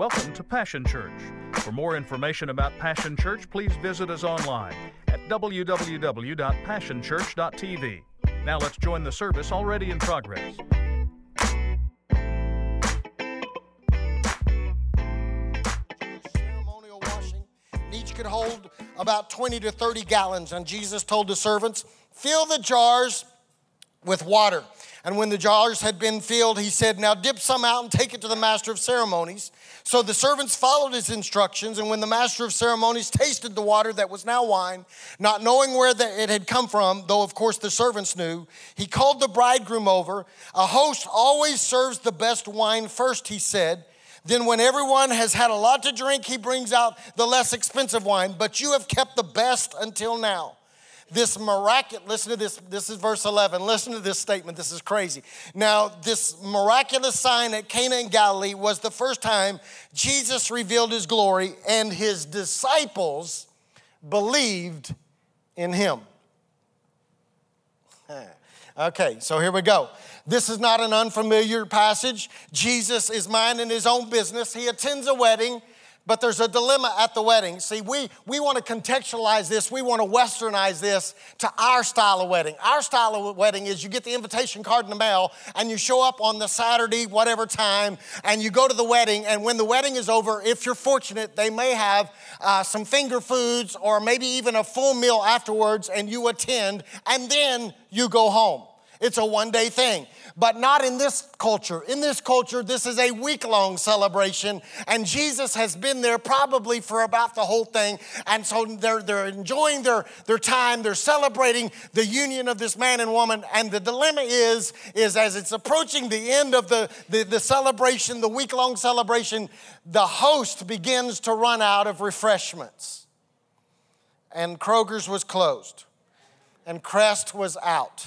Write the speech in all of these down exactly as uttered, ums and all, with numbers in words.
Welcome to Passion Church. For more information about Passion Church, please visit us online at w w w dot passion church dot t v. Now let's join the service already in progress. Ceremonial washing. Each could hold about twenty to thirty gallons, and Jesus told the servants, "Fill the jars with water." And when the jars had been filled, he said, "Now dip some out and take it to the master of ceremonies." So the servants followed his instructions, and when the master of ceremonies tasted the water that was now wine, not knowing where it had come from, though of course the servants knew, he called the bridegroom over. "A host always serves the best wine first," he said. "Then when everyone has had a lot to drink, he brings out the less expensive wine, but you have kept the best until now." This miraculous, listen to this, this is verse eleven. Listen to this statement, this is crazy. "Now, this miraculous sign at Cana in Galilee was the first time Jesus revealed his glory, and his disciples believed in him." Okay, so here we go. This is not an unfamiliar passage. Jesus is minding his own business. He attends a wedding. But there's a dilemma at the wedding. See, we, we want to contextualize this. We want to westernize this to our style of wedding. Our style of wedding is you get the invitation card in the mail, and you show up on the Saturday whatever time, and you go to the wedding. And when the wedding is over, if you're fortunate, they may have uh, some finger foods or maybe even a full meal afterwards, and you attend, and then you go home. It's a one-day thing, but not in this culture. In this culture, this is a week-long celebration, and Jesus has been there probably for about the whole thing, and so they're, they're enjoying their, their time. They're celebrating the union of this man and woman, and the dilemma is, is as it's approaching the end of the, the, the celebration, the week-long celebration, the host begins to run out of refreshments, and Kroger's was closed, and Crest was out.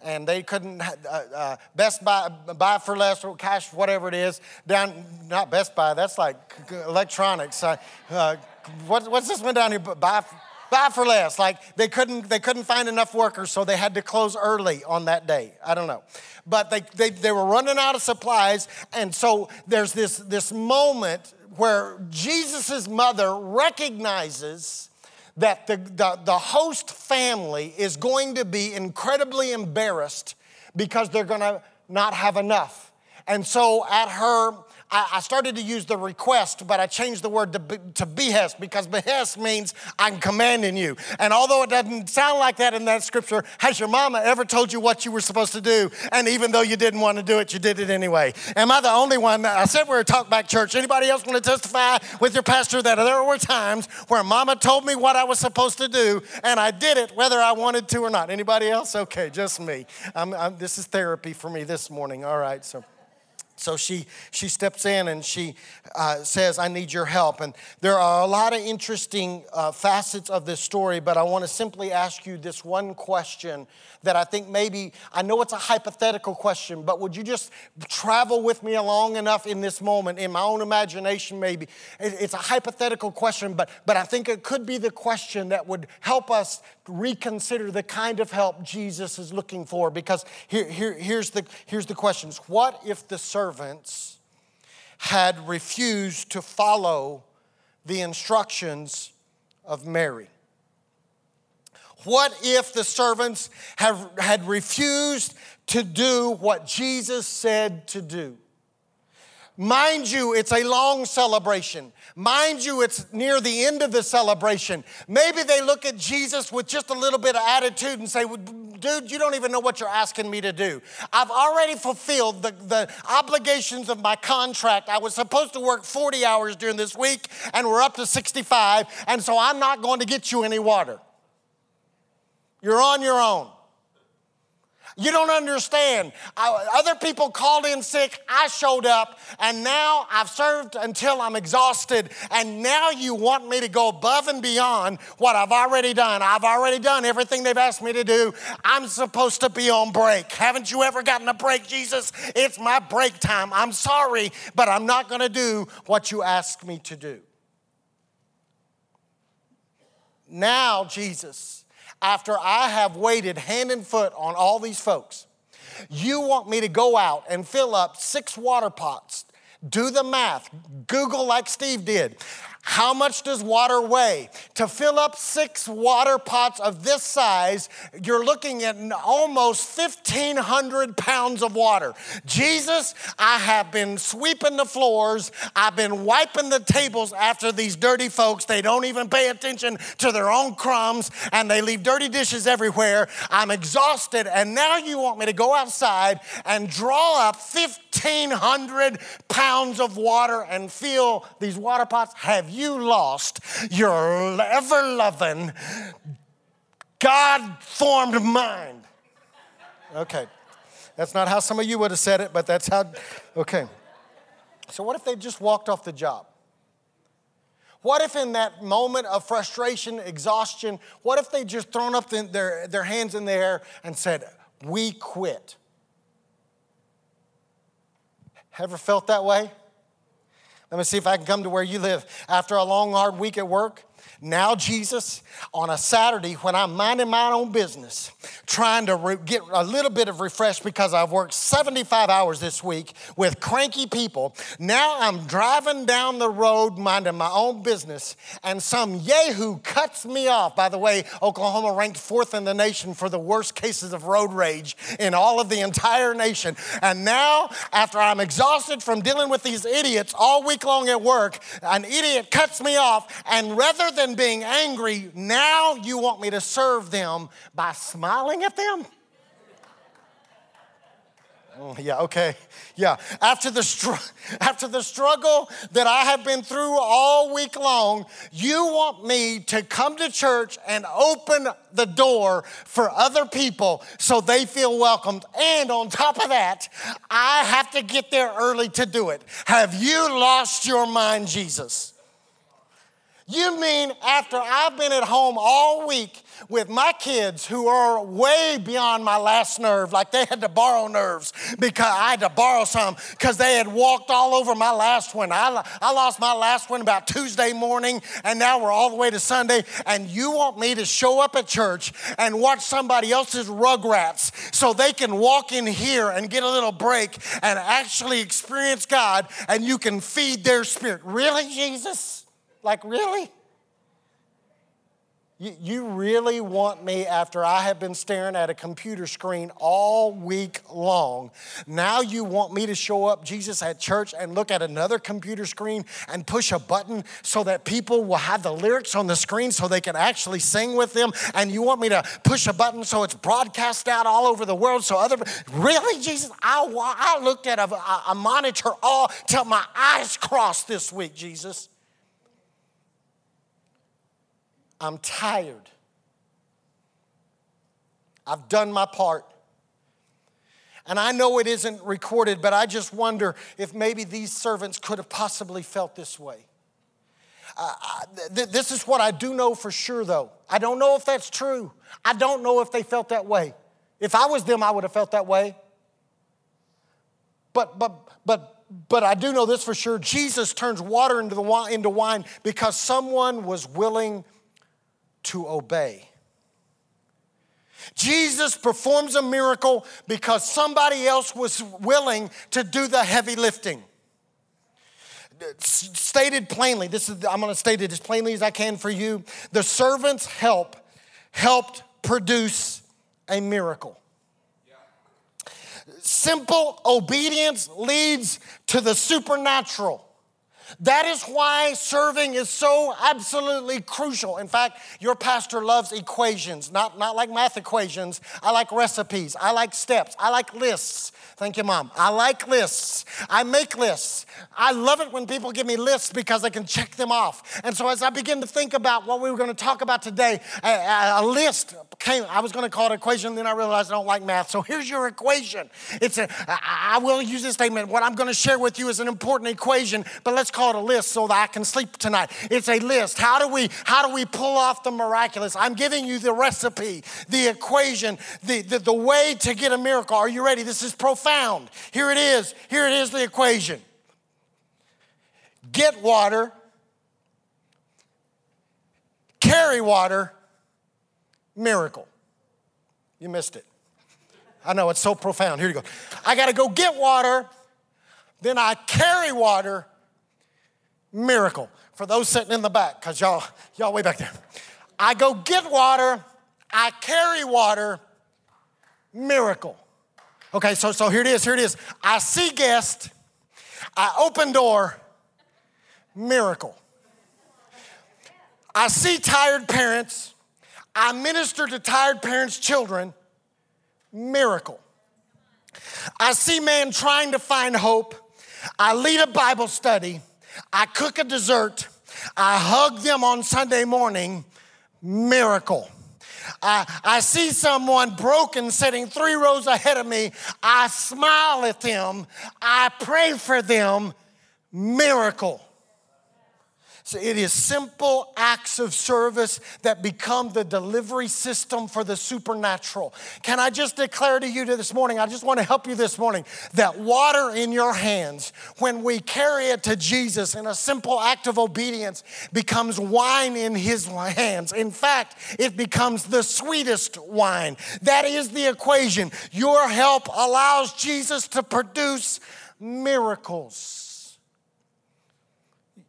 And they couldn't, uh, uh, Best Buy, Buy for Less, or Cash, whatever it is, down, not Best Buy, that's like electronics. Uh, uh, what, what's this one down here? Buy, buy for Less. Like they couldn't, they couldn't find enough workers, so they had to close early on that day. I don't know. But they, they, they were running out of supplies. And so there's this, this moment where Jesus' mother recognizes that the, the, the host family is going to be incredibly embarrassed because they're going to not have enough. And so at her, I, I started to use the request, but I changed the word to, be, to behest, because behest means I'm commanding you. And although it doesn't sound like that in that scripture, has your mama ever told you what you were supposed to do? And even though you didn't want to do it, you did it anyway. Am I the only one? I said we're a talk back church. Anybody else want to testify with your pastor that there were times where mama told me what I was supposed to do, and I did it whether I wanted to or not? Anybody else? Okay, just me. I'm, I'm, this is therapy for me this morning. All right, so. So she she steps in and she uh, says, "I need your help." And there are a lot of interesting uh, facets of this story, but I want to simply ask you this one question that I think maybe, I know it's a hypothetical question, but would you just travel with me long enough in this moment, in my own imagination maybe? It, it's a hypothetical question, but, but I think it could be the question that would help us reconsider the kind of help Jesus is looking for, because here, here, here's the, here's the questions. What if the servant servants had refused to follow the instructions of Mary? What if the servants have, had refused to do what Jesus said to do? Mind you, it's a long celebration. Mind you, it's near the end of the celebration. Maybe they look at Jesus with just a little bit of attitude and say, "Dude, you don't even know what you're asking me to do. I've already fulfilled the, the obligations of my contract. I was supposed to work forty hours during this week, and we're up to sixty-five, and so I'm not going to get you any water. You're on your own. You don't understand. I, other people called in sick. I showed up, and now I've served until I'm exhausted, and now you want me to go above and beyond what I've already done. I've already done everything they've asked me to do. I'm supposed to be on break. Haven't you ever gotten a break, Jesus? It's my break time. I'm sorry, but I'm not going to do what you asked me to do." Now, Jesus, after I have waited hand and foot on all these folks, you want me to go out and fill up six water pots Do the math. Google like Steve did. How much does water weigh? To fill up six water pots of this size, you're looking at almost fifteen hundred pounds of water. Jesus, I have been sweeping the floors. I've been wiping the tables after these dirty folks. They don't even pay attention to their own crumbs, and they leave dirty dishes everywhere. I'm exhausted, and now you want me to go outside and draw up fifteen hundred pounds of water and fill these water pots? Have you You lost your ever-loving, God-formed mind? Okay, that's not how some of you would have said it, but that's how, okay. So what if they just walked off the job? What if in that moment of frustration, exhaustion, what if they just thrown up the, their, their hands in the air and said, "We quit"? Ever felt that way? Let me see if I can come to where you live. After a long, hard week at work, now Jesus, on a Saturday when I'm minding my own business, trying to re- get a little bit of refresh because I've worked seventy-five hours this week with cranky people. Now I'm driving down the road minding my own business, and some yahoo cuts me off. By the way, Oklahoma ranked fourth in the nation for the worst cases of road rage in all of the entire nation. And now, after I'm exhausted from dealing with these idiots all week long at work, an idiot cuts me off, and rather than being angry, now you want me to serve them by smiling at them? Oh, yeah, okay, yeah. After the str- after the struggle that I have been through all week long, you want me to come to church and open the door for other people so they feel welcomed. And on top of that, I have to get there early to do it. Have you lost your mind, Jesus? You mean after I've been at home all week with my kids who are way beyond my last nerve, like they had to borrow nerves because I had to borrow some because they had walked all over my last one. I, I lost my last one about Tuesday morning, and now we're all the way to Sunday, and you want me to show up at church and watch somebody else's Rugrats so they can walk in here and get a little break and actually experience God, and you can feed their spirit. Really, Jesus? Like, really? You, you really want me, after I have been staring at a computer screen all week long, now you want me to show up, Jesus, at church and look at another computer screen and push a button so that people will have the lyrics on the screen so they can actually sing with them, and you want me to push a button so it's broadcast out all over the world so other... Really, Jesus? I, I looked at a, a monitor all till my eyes crossed this week, Jesus. I'm tired. I've done my part. And I know it isn't recorded, but I just wonder if maybe these servants could have possibly felt this way. Uh, th- this is what I do know for sure, though. I don't know if that's true. I don't know if they felt that way. If I was them, I would have felt that way. But, but, but. But I do know this for sure. Jesus turns water into the wine, into wine because someone was willing to obey. Jesus performs a miracle because somebody else was willing to do the heavy lifting. Stated plainly, this is I'm going to state it as plainly as I can for you. The servant's help helped produce a miracle. Simple obedience leads to the supernatural. That is why serving is so absolutely crucial. In fact, your pastor loves equations, not, not like math equations. I like recipes. I like steps. I like lists. Thank you, Mom. I like lists. I make lists. I love it when people give me lists because I can check them off. And so as I begin to think about what we were going to talk about today, a, a list came. I was going to call it an equation, then I realized I don't like math. So here's your equation. It's a, I will use this statement. What I'm going to share with you is an important equation, but let's call it a list so that I can sleep tonight. It's a list. How do we how do we pull off the miraculous? I'm giving you the recipe, the equation, the, the, the way to get a miracle. Are you ready? This is profound. Here it is. Here it is, the equation. Get water, carry water, miracle. You missed it. I know, it's so profound. Here you go. I got to go get water, Then I carry water. Miracle. For those sitting in the back, because y'all, y'all way back there. I go get water. I carry water. Miracle. Okay, so, so here it is, here it is. I see guest. I open door. Miracle. I see tired parents. I minister to tired parents' children. Miracle. I see man trying to find hope. I lead a Bible study. I cook a dessert. I hug them on Sunday morning. Miracle. I, I see someone broken sitting three rows ahead of me. I smile at them. I pray for them. Miracle. So it is simple acts of service that become the delivery system for the supernatural. Can I just declare to you this morning, I just want to help you this morning, that water in your hands, when we carry it to Jesus in a simple act of obedience, becomes wine in his hands. In fact, it becomes the sweetest wine. That is the equation. Your help allows Jesus to produce miracles.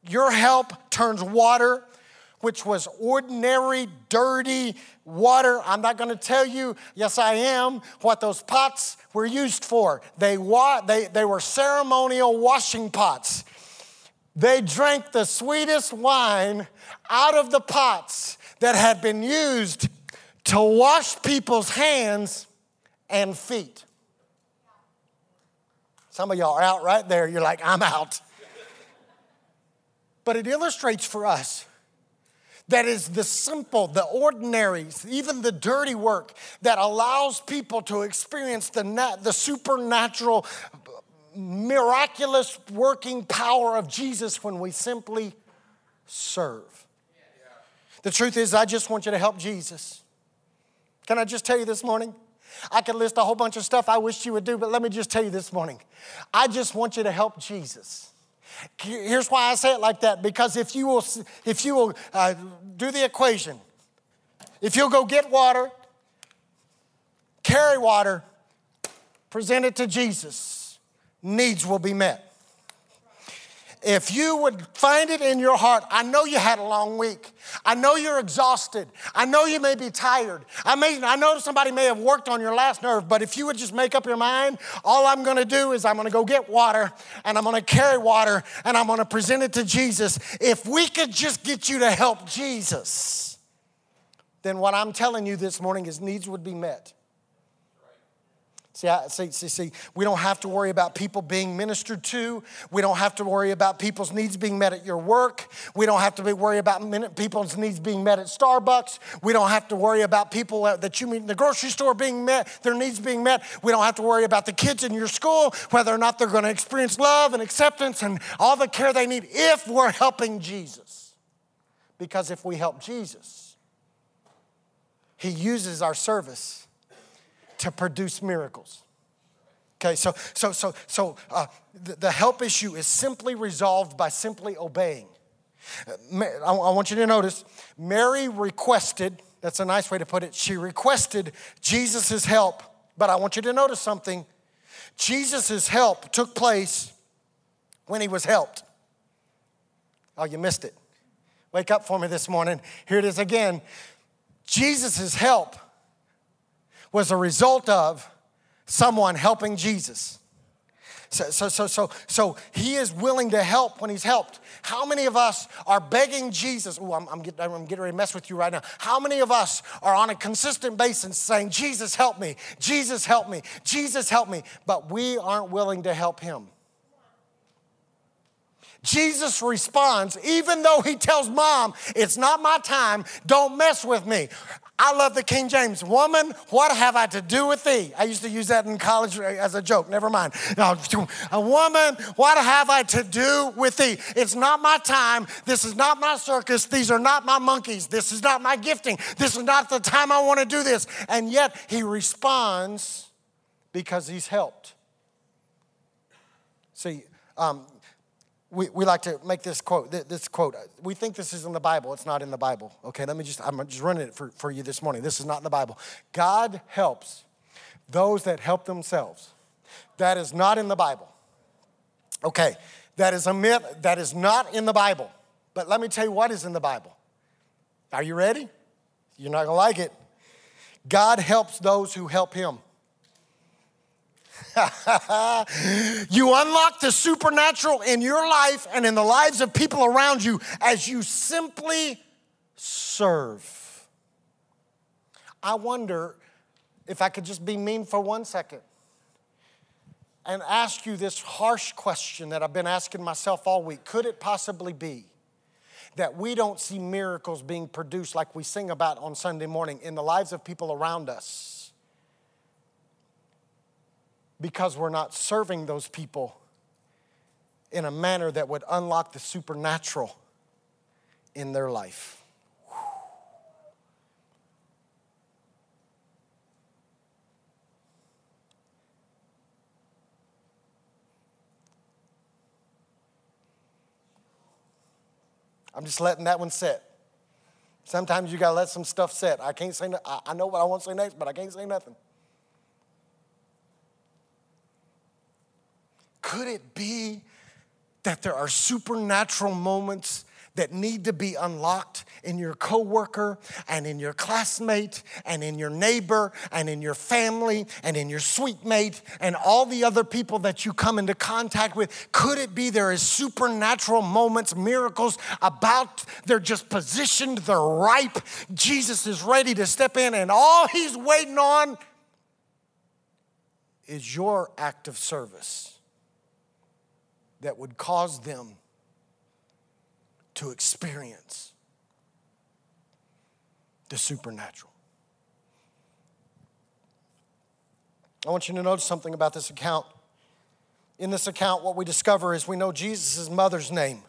Your help turns water, which was ordinary, dirty water. I'm not going to tell you, yes I am, what those pots were used for. They, wa- they, they were ceremonial washing pots. They drank the sweetest wine out of the pots that had been used to wash people's hands and feet. Some of y'all are out right there. You're like, I'm out. But it illustrates for us that is the simple, the ordinary, even the dirty work that allows people to experience the nat- the supernatural, miraculous working power of Jesus when we simply serve. The truth is, I just want you to help Jesus. Can I just tell you this morning? I could list a whole bunch of stuff I wish you would do, but let me just tell you this morning. I just want you to help Jesus. Here's why I say it like that, because if you will if you will uh, do the equation, if you'll go get water, carry water, present it to Jesus, needs will be met. If you would find it in your heart, I know you had a long week. I know you're exhausted. I know you may be tired. I may, I know somebody may have worked on your last nerve, but if you would just make up your mind, all I'm going to do is I'm going to go get water, and I'm going to carry water, and I'm going to present it to Jesus. If we could just get you to help Jesus, then what I'm telling you this morning is needs would be met. See, I, see, see, see, we don't have to worry about people being ministered to. We don't have to worry about people's needs being met at your work. We don't have to be worried about people's needs being met at Starbucks. We don't have to worry about people that you meet in the grocery store being met, their needs being met. We don't have to worry about the kids in your school, whether or not they're going to experience love and acceptance and all the care they need if we're helping Jesus. Because if we help Jesus, he uses our service to produce miracles. Okay, so so so so uh, the, the help issue is simply resolved by simply obeying. Uh, I, I want you to notice, Mary requested, that's a nice way to put it, she requested Jesus' help, but I want you to notice something. Jesus' help took place when he was helped. Oh, you missed it. Wake up for me this morning. Here it is again. Jesus' help was a result of someone helping Jesus. So, so, so, so, so he is willing to help when he's helped. How many of us are begging Jesus? Oh, I'm, I'm, getting, I'm getting ready to mess with you right now. How many of us are on a consistent basis saying, Jesus, help me, Jesus, help me, Jesus, help me, but we aren't willing to help him? Jesus responds, even though he tells mom, it's not my time, don't mess with me. I love the King James. Woman, what have I to do with thee? I used to use that in college as a joke. Never mind. No, a woman, what have I to do with thee? It's not my time. This is not my circus. These are not my monkeys. This is not my gifting. This is not the time I want to do this. And yet he responds because he's helped. See, um, We we like to make this quote, this quote. We think this is in the Bible. It's not in the Bible. Okay, let me just, I'm just running it for, for you this morning. This is not in the Bible. God helps those that help themselves. That is not in the Bible. Okay, that is a myth. That is not in the Bible. But let me tell you what is in the Bible. Are you ready? You're not going to like it. God helps those who help him. You unlock the supernatural in your life and in the lives of people around you as you simply serve. I wonder if I could just be mean for one second and ask you this harsh question that I've been asking myself all week. Could it possibly be that we don't see miracles being produced like we sing about on Sunday morning in the lives of people around us because we're not serving those people in a manner that would unlock the supernatural in their life? Whew. I'm just letting that one sit. Sometimes you gotta let some stuff sit. I can't say, no, I know what I want to say next, but I can't say nothing. Could it be that there are supernatural moments that need to be unlocked in your coworker and in your classmate and in your neighbor and in your family and in your sweet mate and all the other people that you come into contact with? Could it be there is supernatural moments, miracles about, they're just positioned, they're ripe. Jesus is ready to step in, and all he's waiting on is your act of service that would cause them to experience the supernatural. I want you to notice something about this account. In this account, what we discover is we know Jesus' mother's name.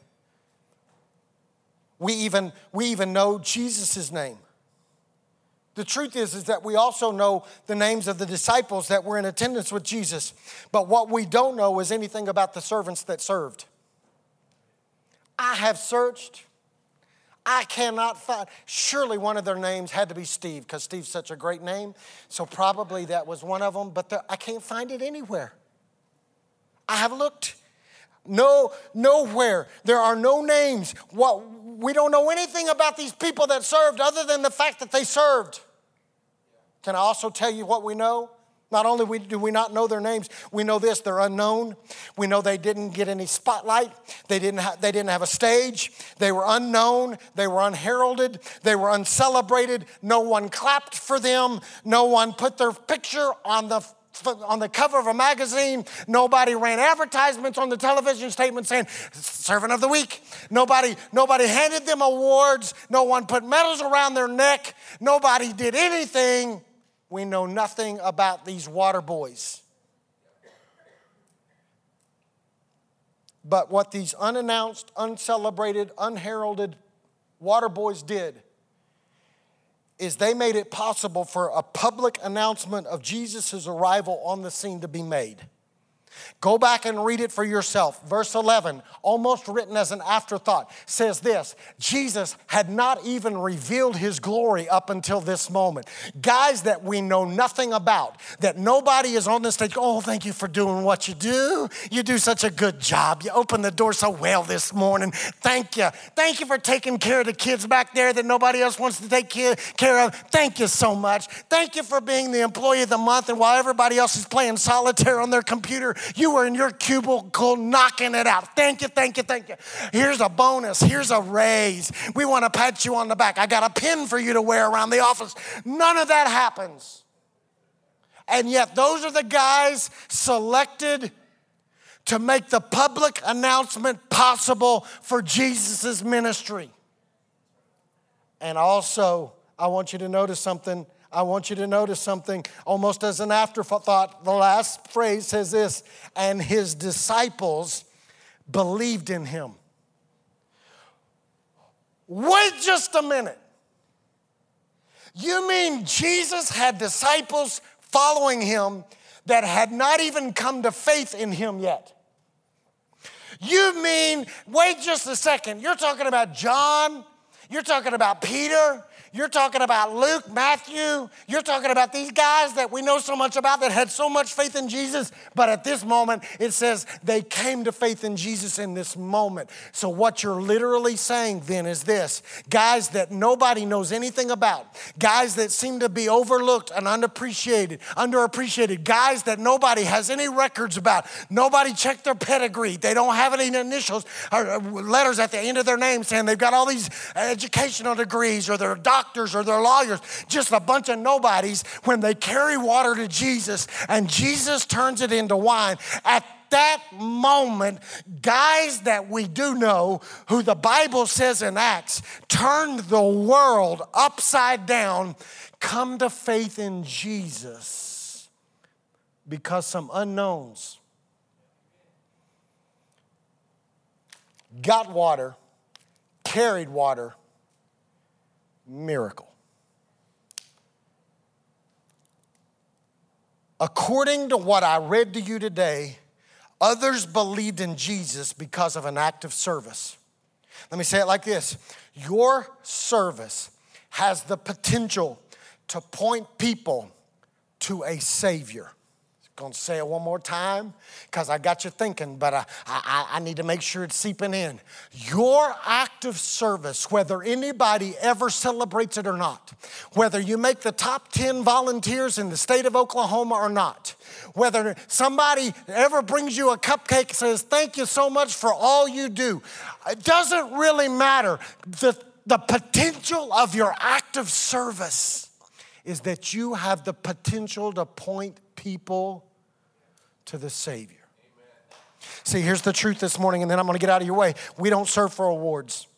We even, we even know Jesus' name. The truth is, is that we also know the names of the disciples that were in attendance with Jesus. But what we don't know is anything about the servants that served. I have searched. I cannot find. Surely one of their names had to be Steve, because Steve's such a great name. So probably that was one of them, but the, I can't find it anywhere. I have looked. No, nowhere. There are no names. What, we don't know anything about these people that served other than the fact that they served. Can I also tell you what we know? Not only do we not know their names, we know this, they're unknown. We know they didn't get any spotlight. They didn't, ha- they didn't have a stage. They were unknown. They were unheralded. They were uncelebrated. No one clapped for them. No one put their picture on the on the cover of a magazine. Nobody ran advertisements on the television statement saying, servant of the week. Nobody, nobody handed them awards. No one put medals around their neck. Nobody did anything. We know nothing about these water boys. But what these unannounced, uncelebrated, unheralded water boys did is they made it possible for a public announcement of Jesus' arrival on the scene to be made. Go back and read it for yourself. Verse eleven, almost written as an afterthought, says this: Jesus had not even revealed his glory up until this moment. Guys that we know nothing about, that nobody is on this stage, oh, thank you for doing what you do. You do such a good job. You opened the door so well this morning. Thank you. Thank you for taking care of the kids back there that nobody else wants to take care of. Thank you so much. Thank you for being the employee of the month, and while everybody else is playing solitaire on their computer, you were in your cubicle knocking it out. Thank you, thank you, thank you. Here's a bonus. Here's a raise. We want to pat you on the back. I got a pin for you to wear around the office. None of that happens. And yet those are the guys selected to make the public announcement possible for Jesus' ministry. And also, I want you to notice something. I want you to notice something almost as an afterthought. The last phrase says this: and his disciples believed in him. Wait just a minute. You mean Jesus had disciples following him that had not even come to faith in him yet? You mean, wait just a second. You're talking about John. You're talking about Peter. You're talking about Luke, Matthew. You're talking about these guys that we know so much about that had so much faith in Jesus. But at this moment, it says they came to faith in Jesus in this moment. So what you're literally saying then is this. Guys that nobody knows anything about. Guys that seem to be overlooked and unappreciated, underappreciated. Guys that nobody has any records about. Nobody checked their pedigree. They don't have any initials or letters at the end of their name saying they've got all these educational degrees or they're doctors or they're lawyers, just a bunch of nobodies. When they carry water to Jesus and Jesus turns it into wine, at that moment, guys that we do know, who the Bible says in Acts, turned the world upside down, come to faith in Jesus because some unknowns got water, carried water, miracle. According to what I read to you today, others believed in Jesus because of an act of service. Let me say it like this. Your service has the potential to point people to a Savior. Gonna say it one more time because I got you thinking, but I, I, I need to make sure it's seeping in. Your act of service, whether anybody ever celebrates it or not, whether you make the top ten volunteers in the state of Oklahoma or not, whether somebody ever brings you a cupcake and says, thank you so much for all you do, it doesn't really matter. The, the potential of your act of service is that you have the potential to point people to the Savior. Amen. See, here's the truth this morning, and then I'm going to get out of your way. We don't serve for awards.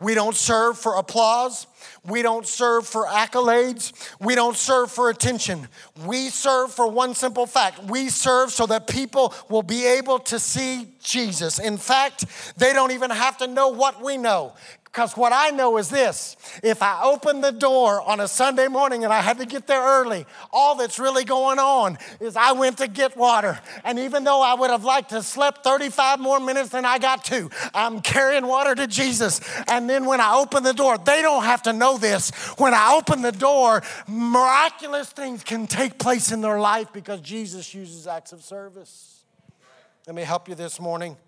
We don't serve for applause. We don't serve for accolades. We don't serve for attention. We serve for one simple fact. We serve so that people will be able to see Jesus. In fact, they don't even have to know what we know. Because what I know is this, if I open the door on a Sunday morning and I had to get there early, all that's really going on is I went to get water. And even though I would have liked to slept thirty-five more minutes than I got to, I'm carrying water to Jesus. And then when I open the door, they don't have to know this. When I open the door, miraculous things can take place in their life because Jesus uses acts of service. Let me help you this morning.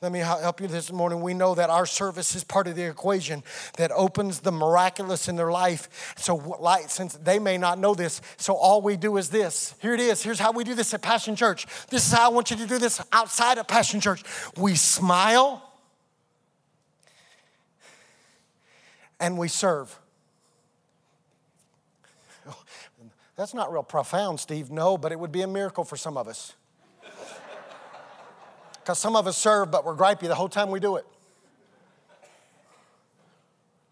Let me help you this morning. We know that our service is part of the equation that opens the miraculous in their life. So like, since they may not know this, so all we do is this. Here it is. Here's how we do this at Passion Church. This is how I want you to do this outside of Passion Church. We smile and we serve. That's not real profound, Steve. No, but it would be a miracle for some of us. Because some of us serve, but we're gripey the whole time we do it.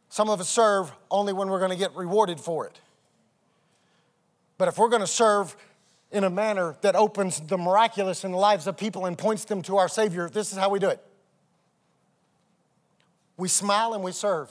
Some of us serve only when we're going to get rewarded for it. But if we're going to serve in a manner that opens the miraculous in the lives of people and points them to our Savior, this is how we do it. We smile and we serve.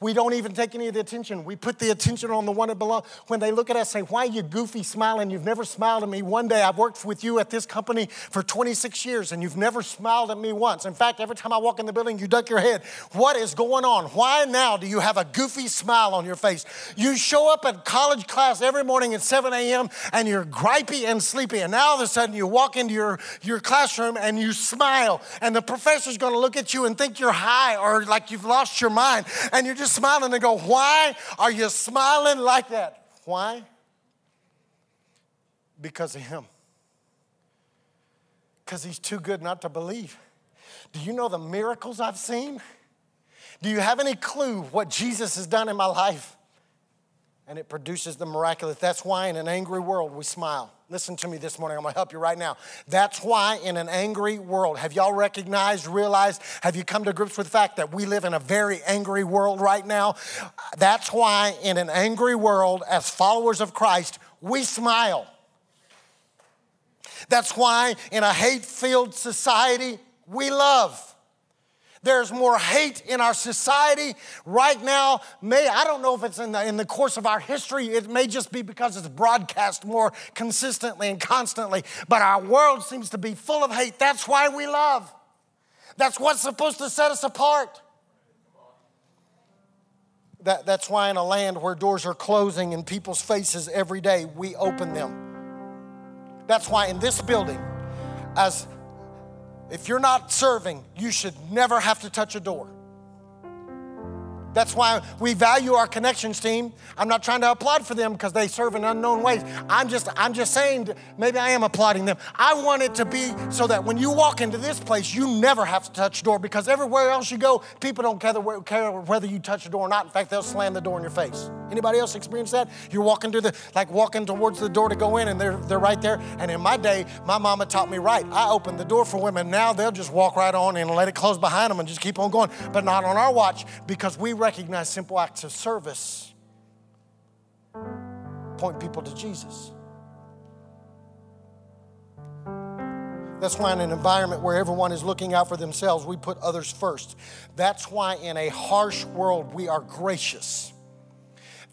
We don't even take any of the attention. We put the attention on the one that belongs. When they look at us, say, why are you goofy smiling? You've never smiled at me one day. I've worked with you at this company for twenty-six years, and you've never smiled at me once. In fact, every time I walk in the building, you duck your head. What is going on? Why now do you have a goofy smile on your face? You show up at college class every morning at seven a.m., and you're gripey and sleepy, and now all of a sudden you walk into your, your classroom, and you smile, and the professor's going to look at you and think you're high or like you've lost your mind, and you're just smiling and go, why are you smiling like that? Why? Because of him. Because he's too good not to believe. Do you know the miracles I've seen? Do you have any clue what Jesus has done in my life? And it produces the miraculous. That's why in an angry world we smile. Listen to me this morning. I'm going to help you right now. That's why in an angry world, have y'all recognized, realized, have you come to grips with the fact that we live in a very angry world right now? That's why in an angry world, as followers of Christ, we smile. That's why in a hate-filled society, we love. There's more hate in our society right now. May I don't know if it's in the, in the course of our history. It may just be because it's broadcast more consistently and constantly. But our world seems to be full of hate. That's why we love. That's what's supposed to set us apart. that, that's why in a land where doors are closing in people's faces every day, we open them. That's why in this building, as if you're not serving, you should never have to touch a door. That's why we value our connections team. I'm not trying to applaud for them because they serve in unknown ways. I'm just, I'm just saying, maybe I am applauding them. I want it to be so that when you walk into this place, you never have to touch a door, because everywhere else you go, people don't care whether you touch a door or not. In fact, they'll slam the door in your face. Anybody else experience that? You're walking to the, like walking towards the door to go in, and they're they're right there. And in my day, my mama taught me right. I opened the door for women. Now they'll just walk right on and let it close behind them and just keep on going. But not on our watch, because we recognize simple acts of service point people to Jesus. That's why in an environment where everyone is looking out for themselves, we put others first. That's why in a harsh world, we are gracious.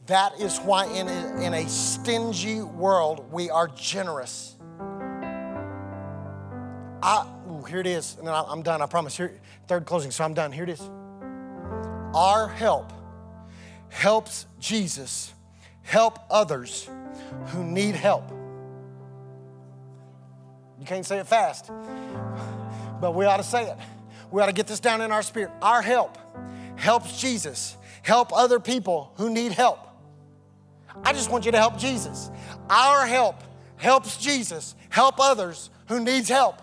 That is why in a, in a stingy world, we are generous. I, ooh, here it is. And I'm done, I promise. Here, third closing, so I'm done. Here it is. Our help helps Jesus help others who need help. You can't say it fast, but we ought to say it. We ought to get this down in our spirit. Our help helps Jesus help other people who need help. I just want you to help Jesus. Our help helps Jesus help others who needs help.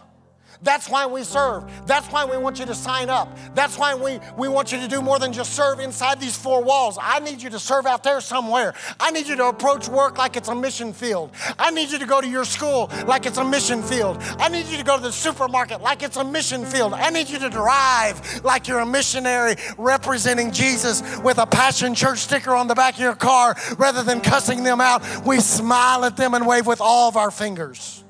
That's why we serve. That's why we want you to sign up. That's why we, we want you to do more than just serve inside these four walls. I need you to serve out there somewhere. I need you to approach work like it's a mission field. I need you to go to your school like it's a mission field. I need you to go to the supermarket like it's a mission field. I need you to drive like you're a missionary representing Jesus with a Passion Church sticker on the back of your car. Rather than cussing them out, we smile at them and wave with all of our fingers.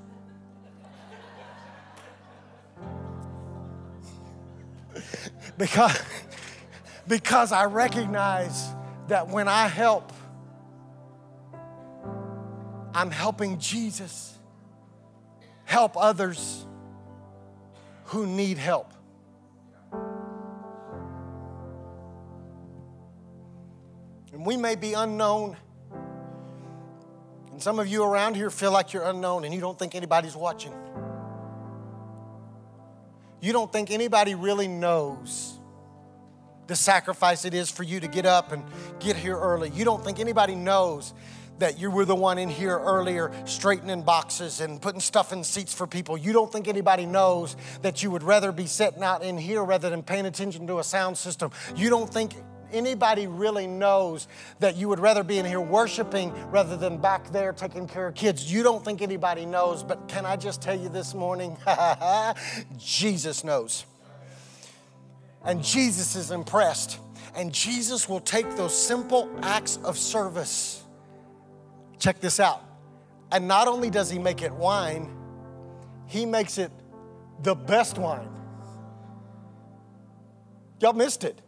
Because, because I recognize that when I help, I'm helping Jesus help others who need help. And we may be unknown. And some of you around here feel like you're unknown and you don't think anybody's watching. You don't think anybody really knows the sacrifice it is for you to get up and get here early. You don't think anybody knows that you were the one in here earlier straightening boxes and putting stuff in seats for people. You don't think anybody knows that you would rather be sitting out in here rather than paying attention to a sound system. You don't think anybody really knows that you would rather be in here worshiping rather than back there taking care of kids. You don't think anybody knows, but can I just tell you this morning? Jesus knows. And Jesus is impressed. And Jesus will take those simple acts of service. Check this out. And not only does he make it wine, he makes it the best wine. Y'all missed it.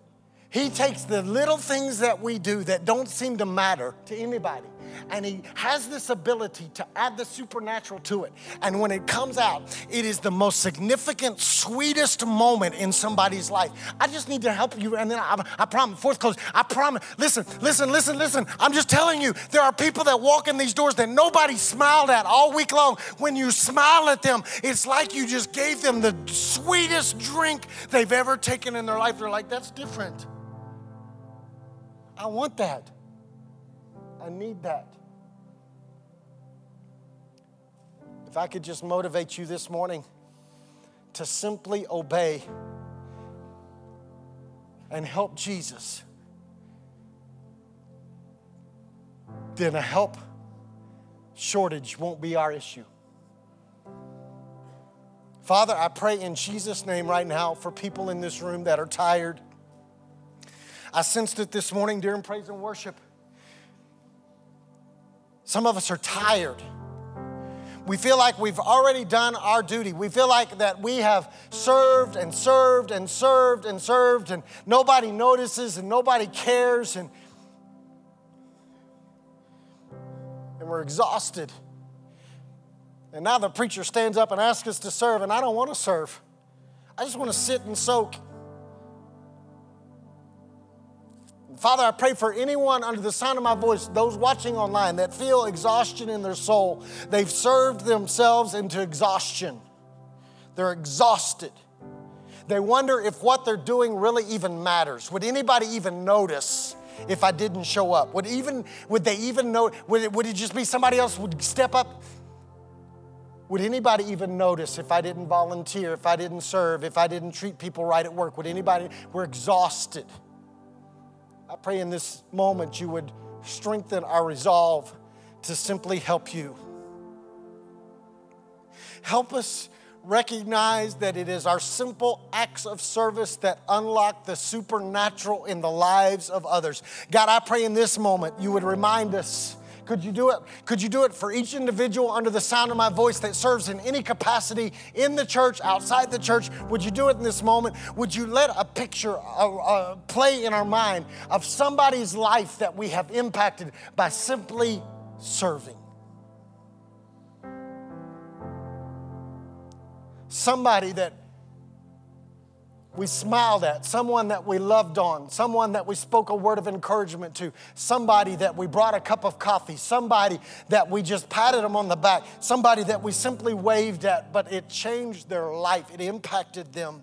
He takes the little things that we do that don't seem to matter to anybody, and he has this ability to add the supernatural to it. And when it comes out, it is the most significant, sweetest moment in somebody's life. I just need to help you. And then I, I promise, fourth close, I promise. Listen, listen, listen, listen. I'm just telling you, there are people that walk in these doors that nobody smiled at all week long. When you smile at them, it's like you just gave them the sweetest drink they've ever taken in their life. They're like, that's different. I want that. I need that. If I could just motivate you this morning to simply obey and help Jesus, then a help shortage won't be our issue. Father, I pray in Jesus' name right now for people in this room that are tired. I sensed it this morning during praise and worship. Some of us are tired. We feel like we've already done our duty. We feel like that we have served and served and served and served, and nobody notices and nobody cares, and, and we're exhausted. And now the preacher stands up and asks us to serve, and I don't want to serve. I just want to sit and soak. Father, I pray for anyone under the sound of my voice, those watching online that feel exhaustion in their soul. They've served themselves into exhaustion. They're exhausted. They wonder if what they're doing really even matters. Would anybody even notice if I didn't show up? Would even would they even know? Would it, would it just be somebody else would step up? Would anybody even notice if I didn't volunteer, if I didn't serve, if I didn't treat people right at work? Would anybody? We're exhausted. I pray in this moment you would strengthen our resolve to simply help you. Help us recognize that it is our simple acts of service that unlock the supernatural in the lives of others. God, I pray in this moment you would remind us. Could you do it? Could you do it for each individual under the sound of my voice that serves in any capacity in the church, outside the church? Would you do it in this moment? Would you let a picture uh, uh, play in our mind of somebody's life that we have impacted by simply serving? Somebody that we smiled at, someone that we loved on, someone that we spoke a word of encouragement to, somebody that we brought a cup of coffee, somebody that we just patted them on the back, somebody that we simply waved at, but it changed their life. It impacted them.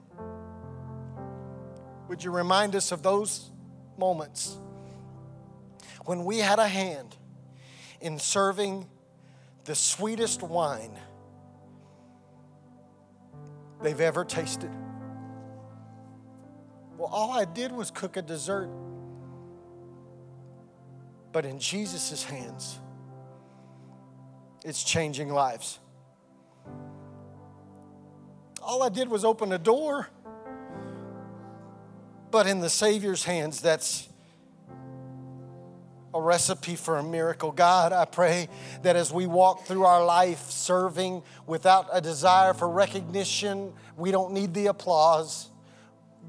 Would you remind us of those moments when we had a hand in serving the sweetest wine they've ever tasted? Well, all I did was cook a dessert. But in Jesus' hands, it's changing lives. All I did was open a door. But in the Savior's hands, that's a recipe for a miracle. God, I pray that as we walk through our life serving without a desire for recognition, we don't need the applause.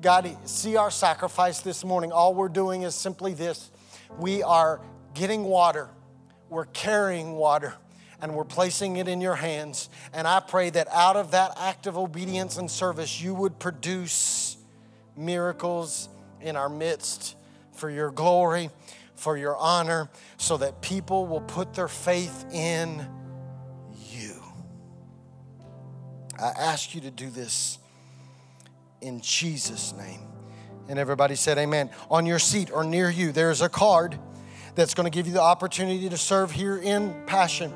God, see our sacrifice this morning. All we're doing is simply this. We are getting water. We're carrying water. And we're placing it in your hands. And I pray that out of that act of obedience and service, you would produce miracles in our midst for your glory, for your honor, so that people will put their faith in you. I ask you to do this in Jesus' name. And everybody said amen. On your seat or near you, there's a card that's going to give you the opportunity to serve here in Passion.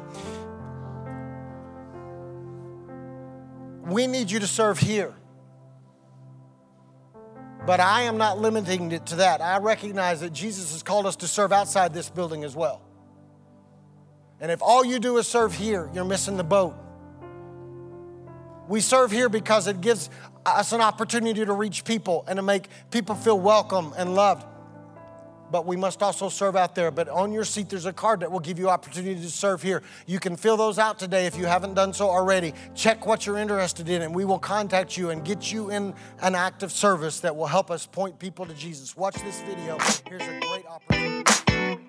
We need you to serve here. But I am not limiting it to that. I recognize that Jesus has called us to serve outside this building as well. And if all you do is serve here, you're missing the boat. We serve here because it gives us an opportunity to reach people and to make people feel welcome and loved. But we must also serve out there. But on your seat, there's a card that will give you opportunity to serve here. You can fill those out today if you haven't done so already. Check what you're interested in, and we will contact you and get you in an act of service that will help us point people to Jesus. Watch this video. Here's a great opportunity.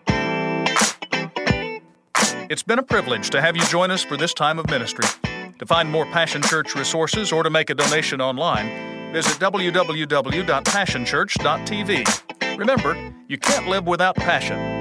It's been a privilege to have you join us for this time of ministry. To find more Passion Church resources or to make a donation online, visit w w w dot passion church dot t v. Remember, you can't live without passion.